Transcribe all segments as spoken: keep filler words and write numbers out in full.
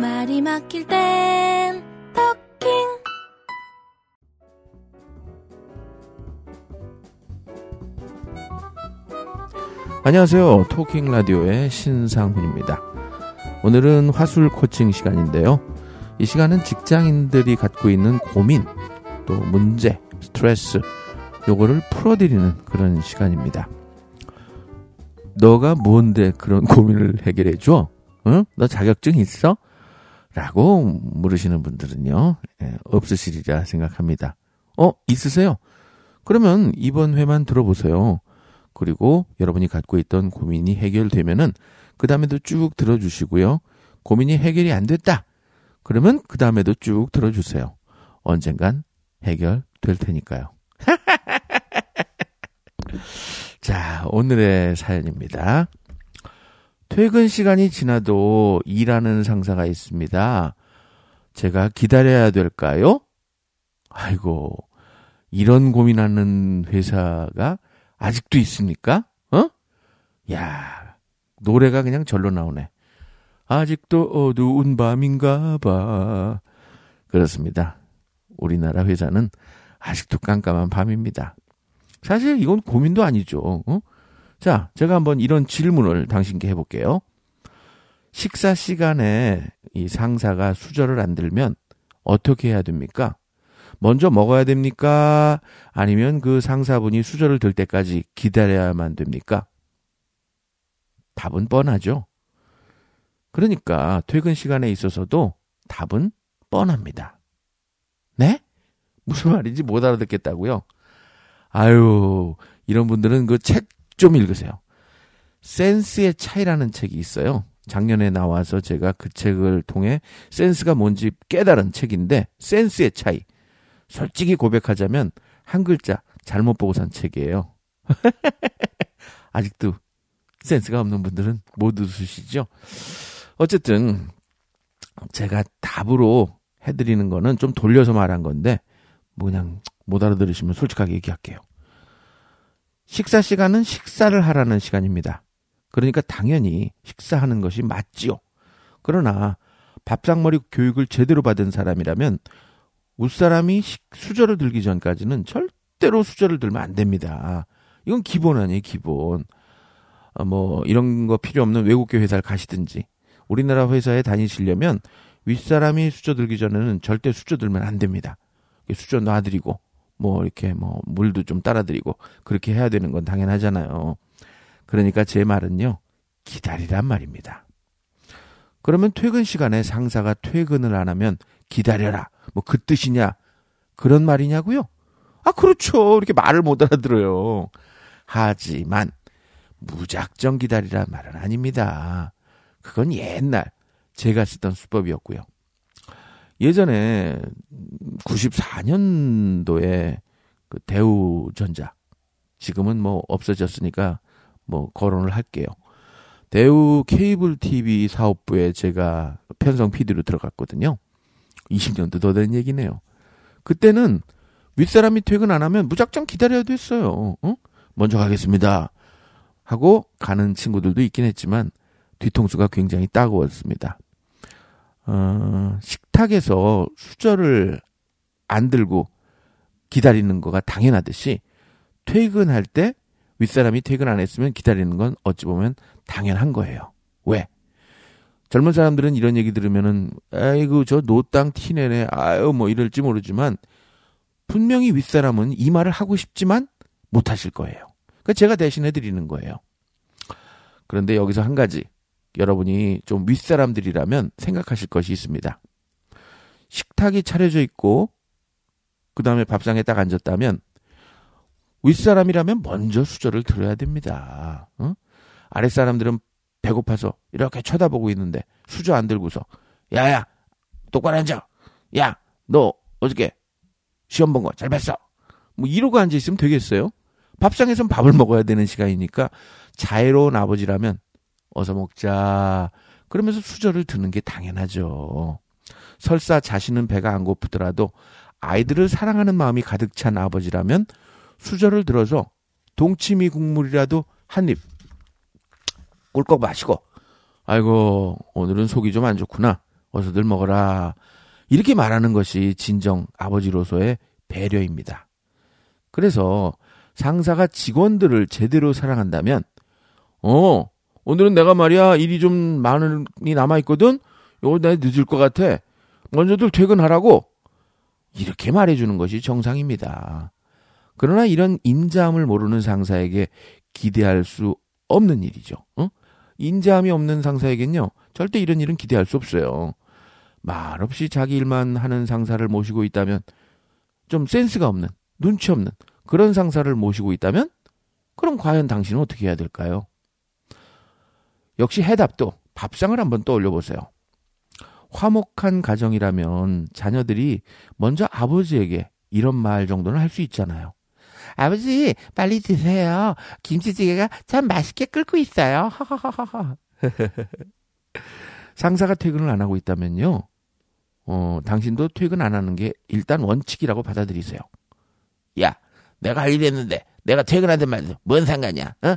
말이 막힐 땐 토킹. 안녕하세요. 토킹 라디오의 신상훈입니다. 오늘은 화술 코칭 시간인데요. 이 시간은 직장인들이 갖고 있는 고민, 또 문제, 스트레스 요거를 풀어드리는 그런 시간입니다. 너가 뭔데 그런 고민을 해결해줘? 응? 너 자격증 있어? 라고 물으시는 분들은요. 예, 없으시리라 생각합니다. 어? 있으세요? 그러면 이번 회만 들어보세요. 그리고 여러분이 갖고 있던 고민이 해결되면은 그 다음에도 쭉 들어주시고요. 고민이 해결이 안 됐다. 그러면 그 다음에도 쭉 들어주세요. 언젠간 해결될 테니까요. 자, 오늘의 사연입니다. 퇴근 시간이 지나도 일하는 상사가 있습니다. 제가 기다려야 될까요? 아이고, 이런 고민하는 회사가 아직도 있습니까? 어? 야, 노래가 그냥 절로 나오네. 아직도 어두운 밤인가 봐. 그렇습니다. 우리나라 회사는 아직도 깜깜한 밤입니다. 사실 이건 고민도 아니죠. 어? 자, 제가 한번 이런 질문을 당신께 해볼게요. 식사 시간에 이 상사가 수저를 안 들면 어떻게 해야 됩니까? 먼저 먹어야 됩니까? 아니면 그 상사분이 수저를 들 때까지 기다려야만 됩니까? 답은 뻔하죠. 그러니까 퇴근 시간에 있어서도 답은 뻔합니다. 네? 무슨 말인지 못 알아듣겠다고요? 아유, 이런 분들은 그 책 좀 읽으세요. 센스의 차이라는 책이 있어요. 작년에 나와서 제가 그 책을 통해 센스가 뭔지 깨달은 책인데, 센스의 차이. 솔직히 고백하자면 한 글자 잘못 보고 산 책이에요. 아직도 센스가 없는 분들은 못 웃으시죠? 어쨌든 제가 답으로 해드리는 거는 좀 돌려서 말한 건데 뭐 그냥 못 알아들으시면 솔직하게 얘기할게요. 식사 시간은 식사를 하라는 시간입니다. 그러니까 당연히 식사하는 것이 맞지요. 그러나 밥상머리 교육을 제대로 받은 사람이라면 웃사람이 수저를 들기 전까지는 절대로 수저를 들면 안 됩니다. 이건 기본 아니에요, 기본. 어, 뭐 이런 거 필요 없는 외국계 회사를 가시든지 우리나라 회사에 다니시려면 윗사람이 수저 들기 전에는 절대 수저 들면 안 됩니다. 수저 놔드리고 뭐 이렇게 뭐 물도 좀 따라드리고 그렇게 해야 되는 건 당연하잖아요. 그러니까 제 말은요, 기다리란 말입니다. 그러면 퇴근 시간에 상사가 퇴근을 안 하면 기다려라 뭐 그 뜻이냐 그런 말이냐고요? 아 그렇죠. 이렇게 말을 못 알아들어요. 하지만 무작정 기다리란 말은 아닙니다. 그건 옛날 제가 쓰던 수법이었고요. 예전에 구십사년도에 그 대우전자, 지금은 뭐 없어졌으니까 뭐 거론을 할게요. 대우 케이블티비 사업부에 제가 편성 피디로 들어갔거든요. 이십년도 더 된 얘기네요. 그때는 윗사람이 퇴근 안 하면 무작정 기다려야 됐어요. 어? 먼저 가겠습니다 하고 가는 친구들도 있긴 했지만 뒤통수가 굉장히 따가웠습니다. 어, 식탁에서 수저를 안 들고 기다리는 거가 당연하듯이 퇴근할 때 윗사람이 퇴근 안 했으면 기다리는 건 어찌 보면 당연한 거예요. 왜? 젊은 사람들은 이런 얘기 들으면은 아이고 저 노땅 티내네 아유 뭐 이럴지 모르지만 분명히 윗사람은 이 말을 하고 싶지만 못 하실 거예요. 그러니까 제가 대신해 드리는 거예요. 그런데 여기서 한 가지 여러분이 좀 윗사람들이라면 생각하실 것이 있습니다. 식탁이 차려져 있고 그 다음에 밥상에 딱 앉았다면 윗사람이라면 먼저 수저를 들어야 됩니다. 어? 아랫사람들은 배고파서 이렇게 쳐다보고 있는데 수저 안 들고서 야야 똑바로 앉아. 야 너 어저께 시험 본 거 잘 봤어. 뭐 이러고 앉아있으면 되겠어요? 밥상에선 밥을 먹어야 되는 시간이니까 자애로운 아버지라면 어서 먹자 그러면서 수저를 드는 게 당연하죠. 설사 자신은 배가 안 고프더라도 아이들을 사랑하는 마음이 가득 찬 아버지라면 수저를 들어서 동치미 국물이라도 한 입 꿀꺽 마시고 아이고 오늘은 속이 좀 안 좋구나 어서들 먹어라. 이렇게 말하는 것이 진정 아버지로서의 배려입니다. 그래서 상사가 직원들을 제대로 사랑한다면 어 오늘은 내가 말이야 일이 좀 많이 남아있거든. 이거 나 늦을 것 같아. 먼저들 퇴근하라고. 이렇게 말해주는 것이 정상입니다. 그러나 이런 인자함을 모르는 상사에게 기대할 수 없는 일이죠. 어? 인자함이 없는 상사에겐요. 절대 이런 일은 기대할 수 없어요. 말없이 자기 일만 하는 상사를 모시고 있다면, 좀 센스가 없는, 눈치 없는 그런 상사를 모시고 있다면 그럼 과연 당신은 어떻게 해야 될까요? 역시 해답도 밥상을 한번 떠올려 보세요. 화목한 가정이라면 자녀들이 먼저 아버지에게 이런 말 정도는 할 수 있잖아요. 아버지 빨리 드세요. 김치찌개가 참 맛있게 끓고 있어요. 상사가 퇴근을 안 하고 있다면요. 어, 당신도 퇴근 안 하는 게 일단 원칙이라고 받아들이세요. 야, 내가 할 일 했는데 내가 퇴근한단 말이야. 뭔 상관이야? 어?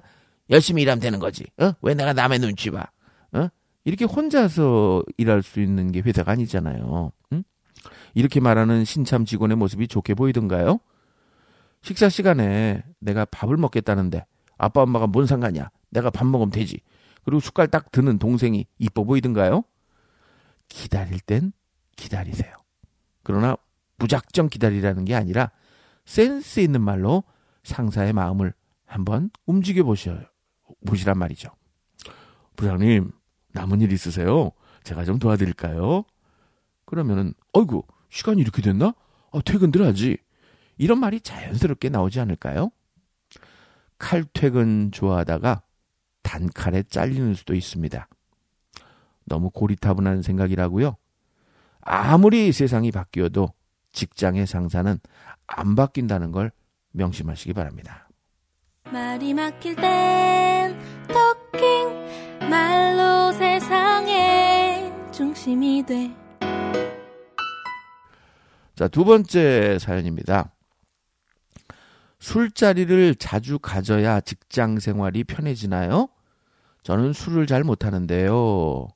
열심히 일하면 되는 거지. 어? 왜 내가 남의 눈치 봐? 어? 이렇게 혼자서 일할 수 있는 게 회사가 아니잖아요. 응? 이렇게 말하는 신참 직원의 모습이 좋게 보이던가요? 식사 시간에 내가 밥을 먹겠다는데 아빠 엄마가 뭔 상관이야? 내가 밥 먹으면 되지. 그리고 숟갈 딱 드는 동생이 이뻐 보이던가요? 기다릴 땐 기다리세요. 그러나 무작정 기다리라는 게 아니라 센스 있는 말로 상사의 마음을 한번 움직여 보시란 말이죠. 부장님, 남은 일 있으세요? 제가 좀 도와드릴까요? 그러면은 어이구, 시간이 이렇게 됐나? 아, 퇴근들 하지. 이런 말이 자연스럽게 나오지 않을까요? 칼퇴근 좋아하다가 단칼에 잘리는 수도 있습니다. 너무 고리타분한 생각이라고요? 아무리 세상이 바뀌어도 직장의 상사는 안 바뀐다는 걸 명심하시기 바랍니다. 말이 막힐 땐 토킹 말로 세상의 중심이 돼. 자, 두 번째 사연입니다. 술자리를 자주 가져야 직장 생활이 편해지나요? 저는 술을 잘 못하는데요.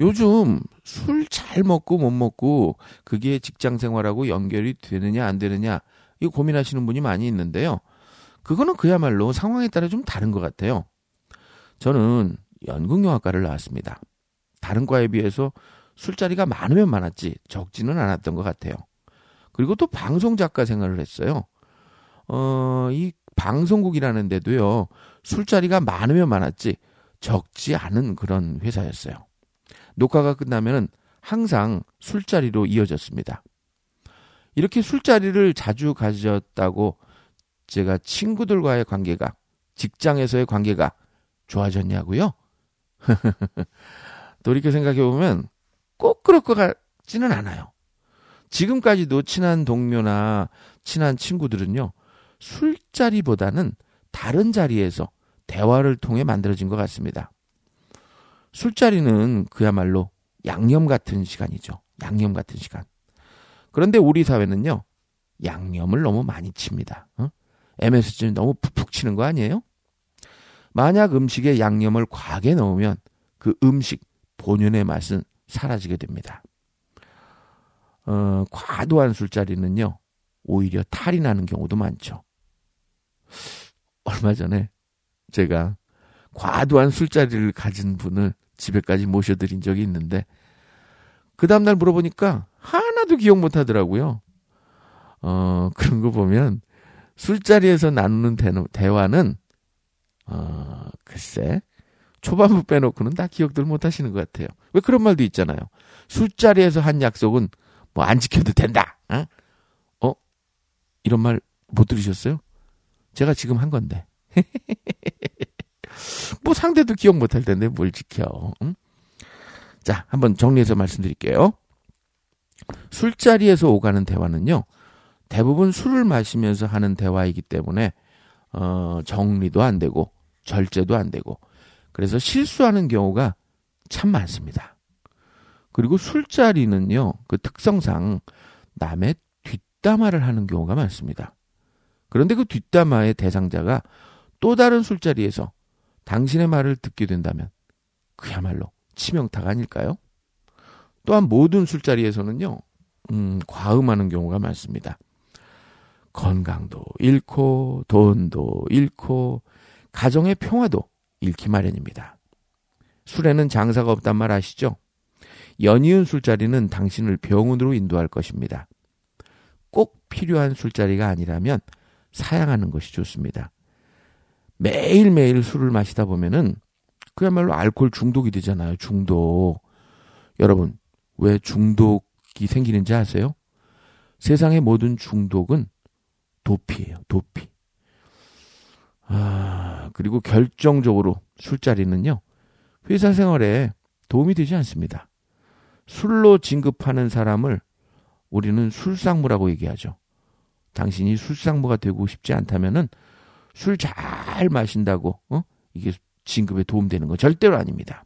요즘 술 잘 먹고 못 먹고 그게 직장 생활하고 연결이 되느냐 안 되느냐 이거 고민하시는 분이 많이 있는데요. 그거는 그야말로 상황에 따라 좀 다른 것 같아요. 저는 연극영화과를 나왔습니다. 다른 과에 비해서 술자리가 많으면 많았지 적지는 않았던 것 같아요. 그리고 또 방송작가 생활을 했어요. 어, 이 방송국이라는 데도요. 술자리가 많으면 많았지 적지 않은 그런 회사였어요. 녹화가 끝나면 항상 술자리로 이어졌습니다. 이렇게 술자리를 자주 가졌다고 제가 친구들과의 관계가, 직장에서의 관계가 좋아졌냐고요? 돌이켜 생각해보면 꼭 그럴 것 같지는 않아요. 지금까지도 친한 동료나 친한 친구들은요. 술자리보다는 다른 자리에서 대화를 통해 만들어진 것 같습니다. 술자리는 그야말로 양념 같은 시간이죠. 양념 같은 시간. 그런데 우리 사회는요. 양념을 너무 많이 칩니다. 어? 엠에스지는 너무 푹푹 치는 거 아니에요? 만약 음식에 양념을 과하게 넣으면 그 음식 본연의 맛은 사라지게 됩니다. 어, 과도한 술자리는요. 오히려 탈이 나는 경우도 많죠. 얼마 전에 제가 과도한 술자리를 가진 분을 집에까지 모셔드린 적이 있는데 그 다음날 물어보니까 하나도 기억 못하더라고요. 어, 그런 거 보면 술자리에서 나누는 대화는 어, 글쎄 초반부 빼놓고는 다 기억들 못하시는 것 같아요. 왜 그런 말도 있잖아요. 술자리에서 한 약속은 뭐 안 지켜도 된다. 어? 어? 이런 말 못 들으셨어요? 제가 지금 한 건데. 뭐 상대도 기억 못할 텐데 뭘 지켜. 응? 자, 한번 정리해서 말씀드릴게요. 술자리에서 오가는 대화는요. 대부분 술을 마시면서 하는 대화이기 때문에 어, 정리도 안 되고 절제도 안 되고 그래서 실수하는 경우가 참 많습니다. 그리고 술자리는요. 그 특성상 남의 뒷담화를 하는 경우가 많습니다. 그런데 그 뒷담화의 대상자가 또 다른 술자리에서 당신의 말을 듣게 된다면 그야말로 치명타가 아닐까요? 또한 모든 술자리에서는요, 음, 과음하는 경우가 많습니다. 건강도 잃고 돈도 잃고 가정의 평화도 잃기 마련입니다. 술에는 장사가 없단 말 아시죠? 연이은 술자리는 당신을 병원으로 인도할 것입니다. 꼭 필요한 술자리가 아니라면 사양하는 것이 좋습니다. 매일매일 술을 마시다 보면은 그야말로 알코올 중독이 되잖아요. 중독. 여러분, 왜 중독이 생기는지 아세요? 세상의 모든 중독은 도피예요. 도피. 아, 그리고 결정적으로 술자리는요, 회사 생활에 도움이 되지 않습니다. 술로 진급하는 사람을 우리는 술상무라고 얘기하죠. 당신이 술상무가 되고 싶지 않다면은 술 잘 마신다고 어? 이게 진급에 도움되는 건 절대로 아닙니다.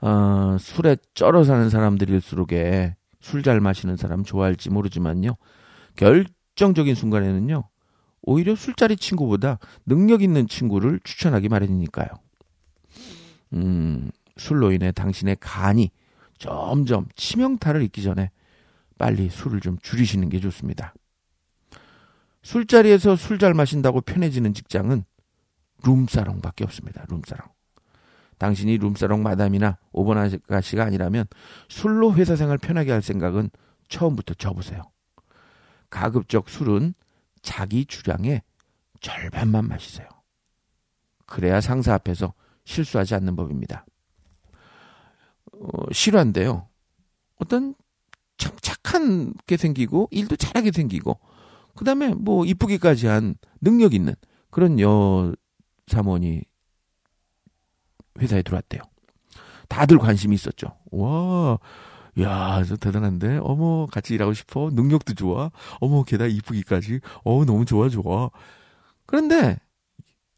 어, 술에 쩔어 사는 사람들일수록에 술 잘 마시는 사람 좋아할지 모르지만요, 결정적인 순간에는요 오히려 술자리 친구보다 능력 있는 친구를 추천하기 마련이니까요. 음, 술로 인해 당신의 간이 점점 치명타를 입기 전에 빨리 술을 좀 줄이시는 게 좋습니다. 술자리에서 술 잘 마신다고 편해지는 직장은 룸사롱밖에 없습니다. 룸사롱. 당신이 룸사롱 마담이나 오번 아가씨가 아니라면 술로 회사 생활 편하게 할 생각은 처음부터 접으세요. 가급적 술은 자기 주량의 절반만 마시세요. 그래야 상사 앞에서 실수하지 않는 법입니다. 어, 실화인데요. 어떤 참 착한 게 생기고 일도 잘하게 생기고 그 다음에 뭐 이쁘기까지 한 능력 있는 그런 여사모니 회사에 들어왔대요. 다들 관심이 있었죠. 와, 야, 저 대단한데? 어머, 같이 일하고 싶어? 능력도 좋아? 어머, 게다가 이쁘기까지? 어우, 너무 좋아, 좋아. 그런데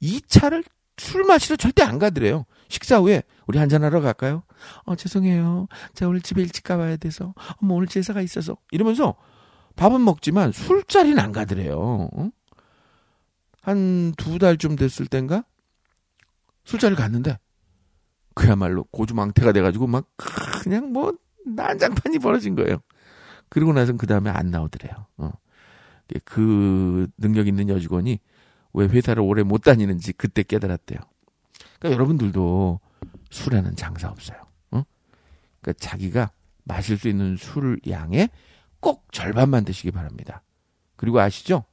이 차를 술 마시러 절대 안 가더래요. 식사 후에 우리 한잔하러 갈까요? 어, 죄송해요. 제가 오늘 집에 일찍 가봐야 돼서. 어머, 오늘 제사가 있어서. 이러면서 밥은 먹지만 술자리는 안 가더래요. 응? 한 두 달쯤 됐을 땐가? 술자리 갔는데 그야말로 고주망태가 돼가지고 막 그냥 뭐 난장판이 벌어진 거예요. 그러고 나서는 그 다음에 안 나오더래요. 어. 그 능력 있는 여직원이 왜 회사를 오래 못 다니는지 그때 깨달았대요. 그러니까 여러분들도 술에는 장사 없어요. 어? 그러니까 자기가 마실 수 있는 술 양의 꼭 절반만 드시기 바랍니다. 그리고 아시죠?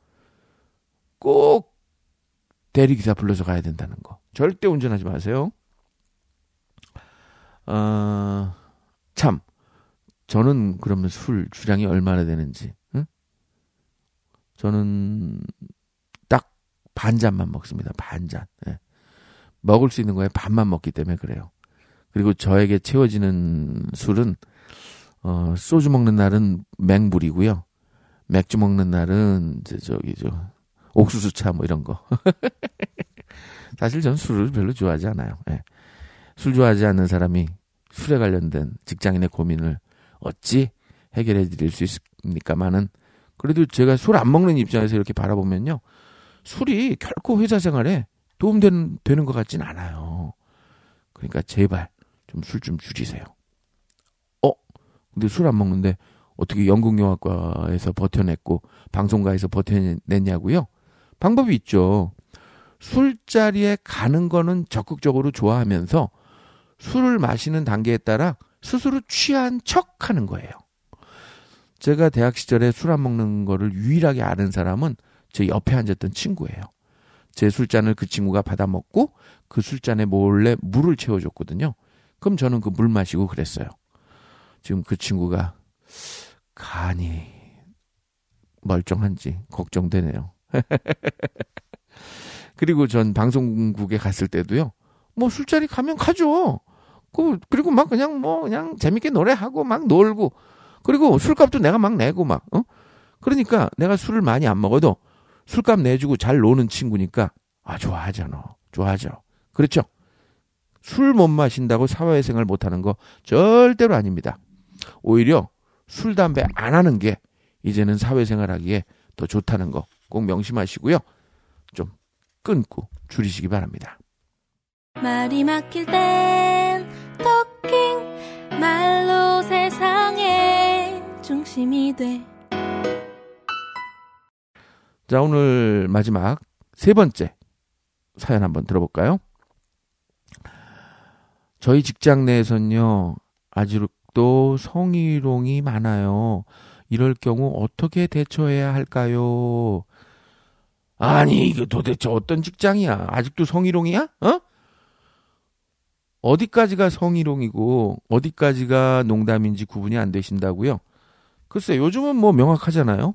꼭 대리기사 불러서 가야 된다는 거. 절대 운전하지 마세요. 어, 참, 저는 그러면 술 주량이 얼마나 되는지, 응? 저는 딱 반 잔만 먹습니다. 반 잔. 예. 먹을 수 있는 거에 반만 먹기 때문에 그래요. 그리고 저에게 채워지는 술은 어, 소주 먹는 날은 맹물이고요. 맥주 먹는 날은 이제 저기 저 옥수수차 뭐 이런 거. 사실 전 술을 별로 좋아하지 않아요. 예. 술 좋아하지 않는 사람이 술에 관련된 직장인의 고민을 어찌 해결해 드릴 수 있습니까만은 그래도 제가 술 안 먹는 입장에서 이렇게 바라보면요, 술이 결코 회사 생활에 도움되는 되는 것 같진 않아요. 그러니까 제발 좀 술 좀 줄이세요. 어? 근데 술 안 먹는데 어떻게 연극영화과에서 버텨냈고 방송가에서 버텨냈냐고요? 방법이 있죠. 술자리에 가는 거는 적극적으로 좋아하면서 술을 마시는 단계에 따라 스스로 취한 척 하는 거예요. 제가 대학 시절에 술 안 먹는 거를 유일하게 아는 사람은 제 옆에 앉았던 친구예요. 제 술잔을 그 친구가 받아 먹고 그 술잔에 몰래 물을 채워줬거든요. 그럼 저는 그 물 마시고 그랬어요. 지금 그 친구가 간이 멀쩡한지 걱정되네요. 그리고 전 방송국에 갔을 때도요, 뭐 술자리 가면 가죠. 그, 그리고 막 그냥 뭐 그냥 재밌게 노래하고 막 놀고, 그리고 술값도 내가 막 내고 막, 어? 그러니까 내가 술을 많이 안 먹어도 술값 내주고 잘 노는 친구니까, 아, 좋아하잖아. 좋아하죠. 그렇죠. 술 못 마신다고 사회생활 못 하는 거 절대로 아닙니다. 오히려 술, 담배 안 하는 게 이제는 사회생활 하기에 더 좋다는 거 꼭 명심하시고요. 좀 끊고 줄이시기 바랍니다. 말이 막힐 땐 토킹 말 돼. 자, 오늘 마지막 세 번째 사연 한번 들어볼까요? 저희 직장 내에서는요, 아직도 성희롱이 많아요. 이럴 경우 어떻게 대처해야 할까요? 아니, 이거 도대체 어떤 직장이야? 아직도 성희롱이야? 어? 어디까지가 성희롱이고 어디까지가 농담인지 구분이 안 되신다고요? 글쎄, 요즘은 뭐 명확하잖아요.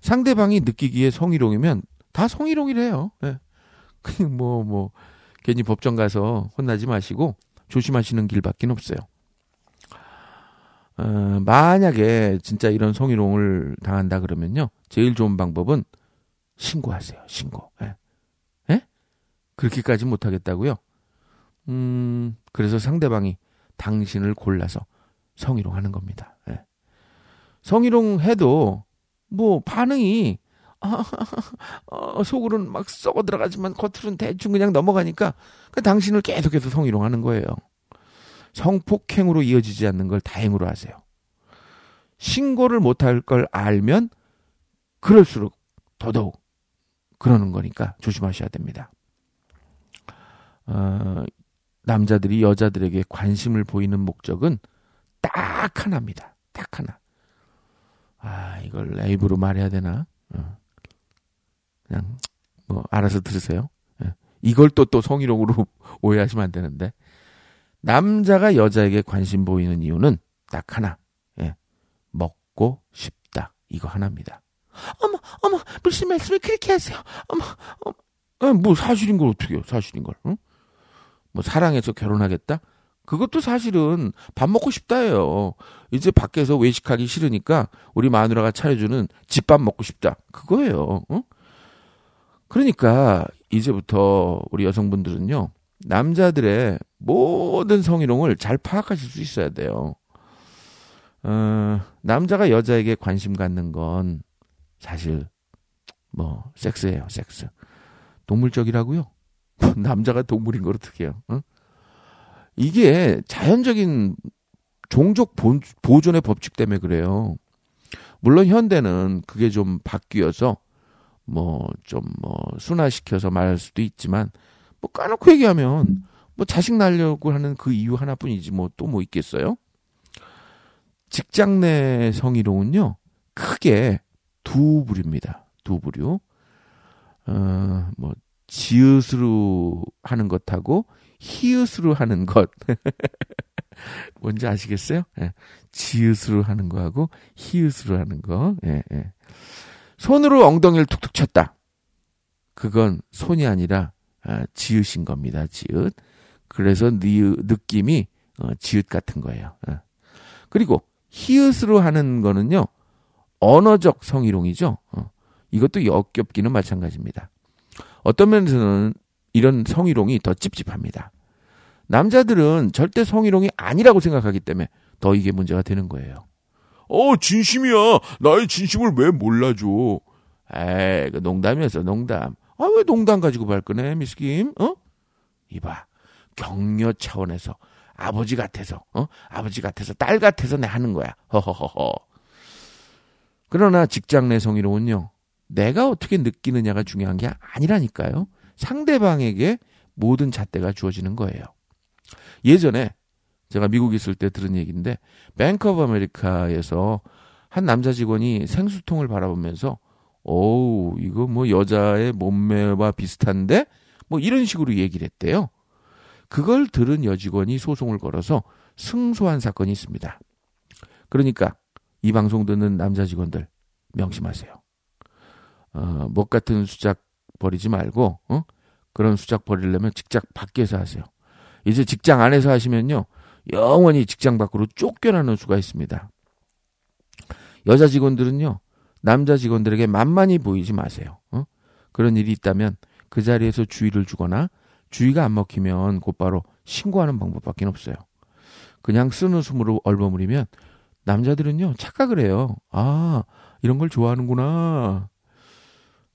상대방이 느끼기에 성희롱이면 다 성희롱이래요. 네. 그냥 뭐, 뭐, 괜히 법정 가서 혼나지 마시고 조심하시는 길밖에 없어요. 어, 만약에 진짜 이런 성희롱을 당한다 그러면요, 제일 좋은 방법은 신고하세요. 신고. 예? 예? 그렇게까지 못하겠다고요? 음, 그래서 상대방이 당신을 골라서 성희롱하는 겁니다. 예. 성희롱해도 뭐 반응이 아, 어, 속으로는 막 썩어 들어가지만 겉으로는 대충 그냥 넘어가니까 그냥 당신을 계속해서 성희롱하는 거예요. 성폭행으로 이어지지 않는 걸 다행으로 하세요. 신고를 못할 걸 알면 그럴수록 더더욱 그러는 거니까 조심하셔야 됩니다. 어, 남자들이 여자들에게 관심을 보이는 목적은 딱 하나입니다. 딱 하나. 아, 이걸 내 입으로 말해야 되나? 어. 그냥 뭐 알아서 들으세요. 예. 이걸 또 또 성희롱으로 오해하시면 안 되는데, 남자가 여자에게 관심 보이는 이유는 딱 하나. 예. 먹고 싶다. 이거 하나입니다. 어머, 어머, 무슨 말씀을 그렇게 하세요? 어머, 어머. 아, 뭐 사실인 걸 어떻게 해요? 사실인 걸. 응? 뭐 사랑해서 결혼하겠다? 그것도 사실은 밥 먹고 싶다예요. 이제 밖에서 외식하기 싫으니까 우리 마누라가 차려주는 집밥 먹고 싶다. 그거예요. 응? 그러니까 이제부터 우리 여성분들은요, 남자들의 모든 성희롱을 잘 파악하실 수 있어야 돼요. 어, 남자가 여자에게 관심 갖는 건 사실 뭐 섹스예요. 섹스. 동물적이라고요? 남자가 동물인 걸 어떻게 해요? 응? 이게 자연적인 종족 보존의 법칙 때문에 그래요. 물론 현대는 그게 좀 바뀌어서 뭐 좀 뭐 순화시켜서 말할 수도 있지만, 뭐 까놓고 얘기하면 뭐 자식 낳으려고 하는 그 이유 하나뿐이지 뭐 또 뭐 있겠어요? 직장 내 성희롱은요, 크게 두 부류입니다. 두 부류. 어, 뭐 지읒으로 하는 것하고 히읗으로 하는 것. 뭔지 아시겠어요? 예. 지읒으로 하는 거하고 히읗으로 하는 거. 예, 예. 손으로 엉덩이를 툭툭 쳤다. 그건 손이 아니라 아, 지읒인 겁니다. 지읒. 그래서 니, 느낌이 어, 지읒 같은 거예요. 아. 그리고 히읗으로 하는 거는요, 언어적 성희롱이죠. 어. 이것도 역겹기는 마찬가지입니다. 어떤 면에서는 이런 성희롱이 더 찝찝합니다. 남자들은 절대 성희롱이 아니라고 생각하기 때문에 더 이게 문제가 되는 거예요. 어, 진심이야. 나의 진심을 왜 몰라줘. 에이, 그 농담이었어, 농담. 아, 왜 농담 가지고 발끈해, 미스김? 어? 이봐, 격려 차원에서, 아버지 같아서, 어? 아버지 같아서, 딸 같아서 내 하는 거야. 허허허허. 그러나 직장 내 성희롱은요, 내가 어떻게 느끼느냐가 중요한 게 아니라니까요. 상대방에게 모든 잣대가 주어지는 거예요. 예전에 제가 미국에 있을 때 들은 얘기인데, 뱅크 오브 아메리카에서 한 남자 직원이 생수통을 바라보면서 어우, 이거 뭐 여자의 몸매와 비슷한데? 뭐 이런 식으로 얘기를 했대요. 그걸 들은 여직원이 소송을 걸어서 승소한 사건이 있습니다. 그러니까 이 방송 듣는 남자 직원들 명심하세요. 어, 목 같은 수작 버리지 말고, 어? 그런 수작 버리려면 직장 밖에서 하세요. 이제 직장 안에서 하시면요, 영원히 직장 밖으로 쫓겨나는 수가 있습니다. 여자 직원들은요, 남자 직원들에게 만만히 보이지 마세요. 어? 그런 일이 있다면 그 자리에서 주의를 주거나, 주의가 안 먹히면 곧바로 신고하는 방법밖에 없어요. 그냥 쓰는 숨으로 얼버무리면 남자들은요, 착각을 해요. 아, 이런 걸 좋아하는구나.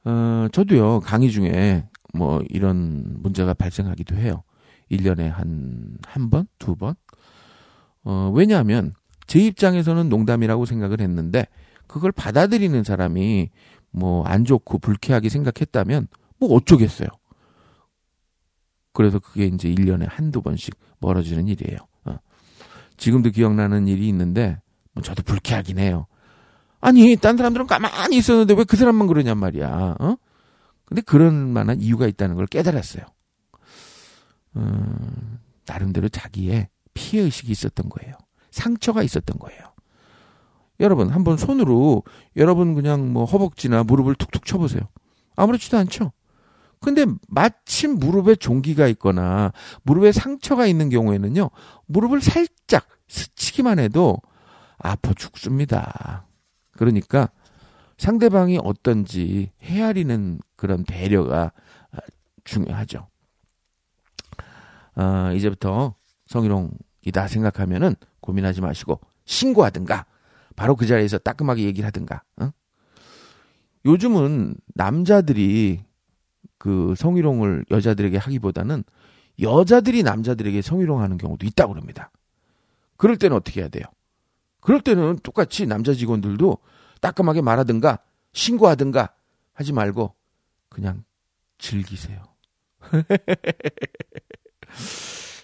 어, 저도요, 강의 중에 뭐 이런 문제가 발생하기도 해요. 일 년에 한, 한 번? 두 번? 어, 왜냐하면 제 입장에서는 농담이라고 생각을 했는데, 그걸 받아들이는 사람이 뭐 안 좋고 불쾌하게 생각했다면 뭐 어쩌겠어요. 그래서 그게 이제 일 년에 한두 번씩 멀어지는 일이에요. 어. 지금도 기억나는 일이 있는데 뭐 저도 불쾌하긴 해요. 아니 딴 사람들은 가만히 있었는데 왜 그 사람만 그러냔 말이야. 어? 근데 그런 만한 이유가 있다는 걸 깨달았어요. 음, 나름대로 자기의 피해의식이 있었던 거예요. 상처가 있었던 거예요. 여러분 한번 손으로 여러분 그냥 뭐 허벅지나 무릎을 툭툭 쳐보세요. 아무렇지도 않죠. 근데 마침 무릎에 종기가 있거나 무릎에 상처가 있는 경우에는요, 무릎을 살짝 스치기만 해도 아파 죽습니다. 그러니까 상대방이 어떤지 헤아리는 그런 배려가 중요하죠. 어, 이제부터 성희롱이다 생각하면은 고민하지 마시고 신고하든가 바로 그 자리에서 따끔하게 얘기를 하든가. 응? 요즘은 남자들이 그 성희롱을 여자들에게 하기보다는 여자들이 남자들에게 성희롱하는 경우도 있다고 합니다. 그럴 때는 어떻게 해야 돼요? 그럴 때는 똑같이 남자 직원들도 따끔하게 말하든가 신고하든가 하지 말고 그냥 즐기세요.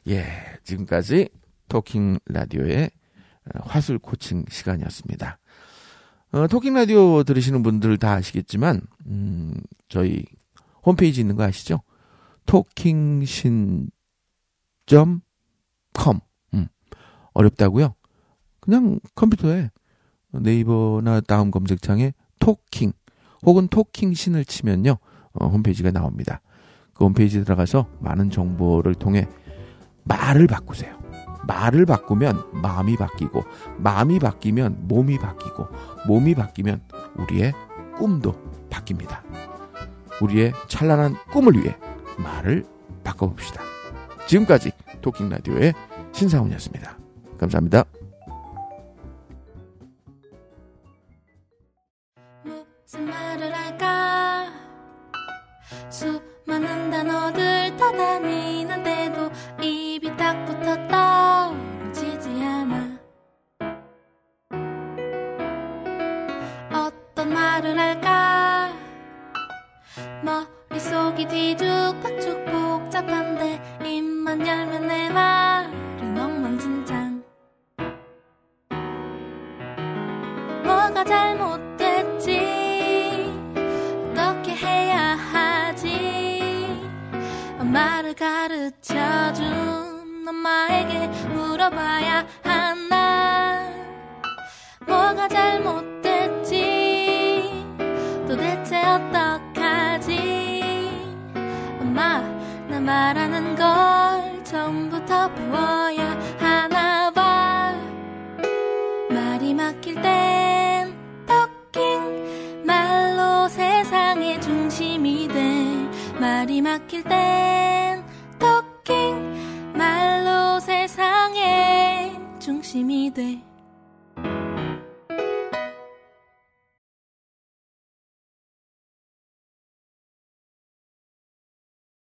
예, 지금까지 토킹 라디오의 화술 코칭 시간이었습니다. 어, 토킹 라디오 들으시는 분들 다 아시겠지만 음, 저희 홈페이지 있는 거 아시죠? talking sin 점 com. 음, 어렵다고요? 그냥 컴퓨터에 네이버나 다음 검색창에 토킹 혹은 토킹신을 치면요, 어, 홈페이지가 나옵니다. 그 홈페이지에 들어가서 많은 정보를 통해 말을 바꾸세요. 말을 바꾸면 마음이 바뀌고, 마음이 바뀌면 몸이 바뀌고, 몸이 바뀌면 우리의 꿈도 바뀝니다. 우리의 찬란한 꿈을 위해 말을 바꿔봅시다. 지금까지 토킹라디오의 신상훈이었습니다. 감사합니다. 무슨 말을 할까? 수많은 단어들 떠다니는데도 입이 딱 붙어 떨어지지 않아. 어떤 말을 할까? 머릿속이 뒤죽박죽 복잡한데 입만 열면 내 말은 엉망진창. 뭐가 잘못됐지? 말을 가르쳐준 엄마에게 물어봐야 하나? 뭐가 잘못됐지? 도대체 어떡하지? 엄마, 나 말하는 걸 처음부터 배워야 하나 봐. 말이 막힐 땐 토킹 말로 세상의 중심이 돼. 말이 막힐 땐 토킹 말로 세상의 중심이 돼.